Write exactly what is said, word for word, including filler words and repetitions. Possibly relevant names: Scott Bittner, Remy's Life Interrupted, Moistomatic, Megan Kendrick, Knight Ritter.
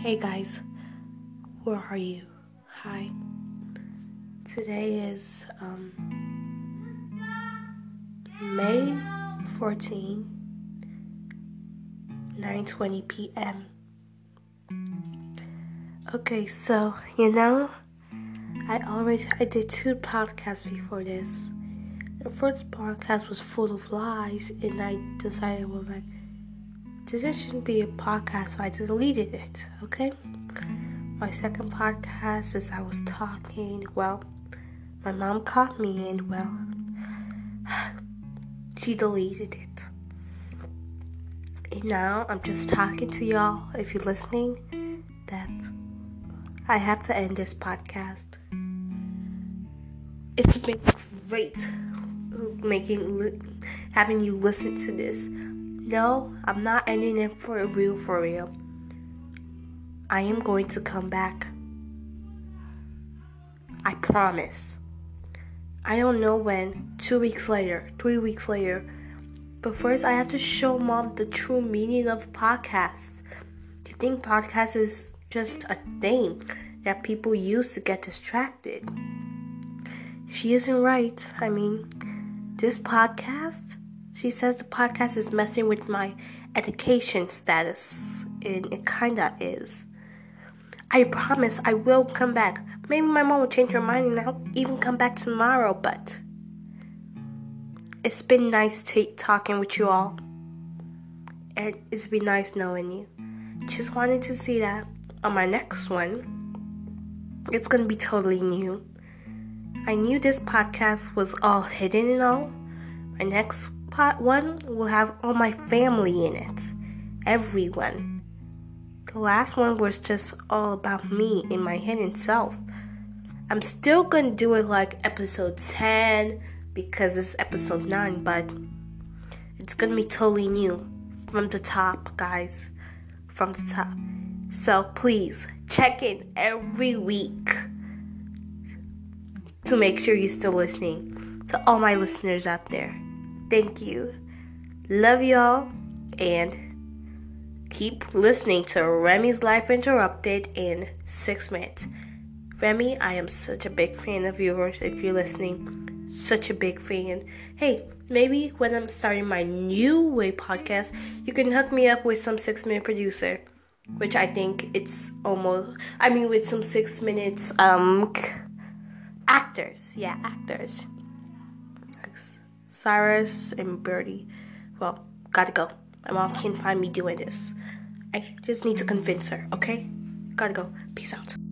Hey guys, where are you? Hi. Today is um, May fourteenth, nine twenty p.m. Okay, so you know, I already I did two podcasts before this. The first podcast was full of lies, and I decided well like. This shouldn't be a podcast, so I deleted it, okay? My second podcast is I was talking, well, my mom caught me and, well, she deleted it. And now I'm just talking to y'all, if you're listening, that I have to end this podcast. It's been great making, having you listen to this. No, I'm not ending it for real, for real. I am going to come back. I promise. I don't know when. Two weeks later, three weeks later. But first, I have to show mom the true meaning of podcasts. Do you think podcast is just a thing that people use to get distracted? She isn't right. I mean, this podcast... She says the podcast is messing with my education status, and it kinda is. I promise I will come back. Maybe my mom will change her mind and I'll even come back tomorrow, but it's been nice t- talking with you all. And it's been nice knowing you. Just wanted to see that on my next one, it's gonna be totally new. I knew this podcast was all hidden and all. My next Part one will have all my family in it. Everyone. The last one was just all about me and my hidden self. I'm still gonna do it like episode ten because it's episode nine, but it's gonna be totally new from the top, guys. From the top. So please check in every week to make sure you're still listening. To all my listeners out there. Thank you. Love y'all. And keep listening to Remy's Life Interrupted in six minutes. Remy, I am such a big fan of yours. If you're listening, such a big fan. Hey, maybe when I'm starting my new way podcast, you can hook me up with some six-minute producer. Which I think it's almost... I mean, with some six minutes um, actors. Yeah, actors. Cyrus and Birdie. Well, gotta go. My mom can't find me doing this. I just need to convince her, okay? Gotta go. Peace out.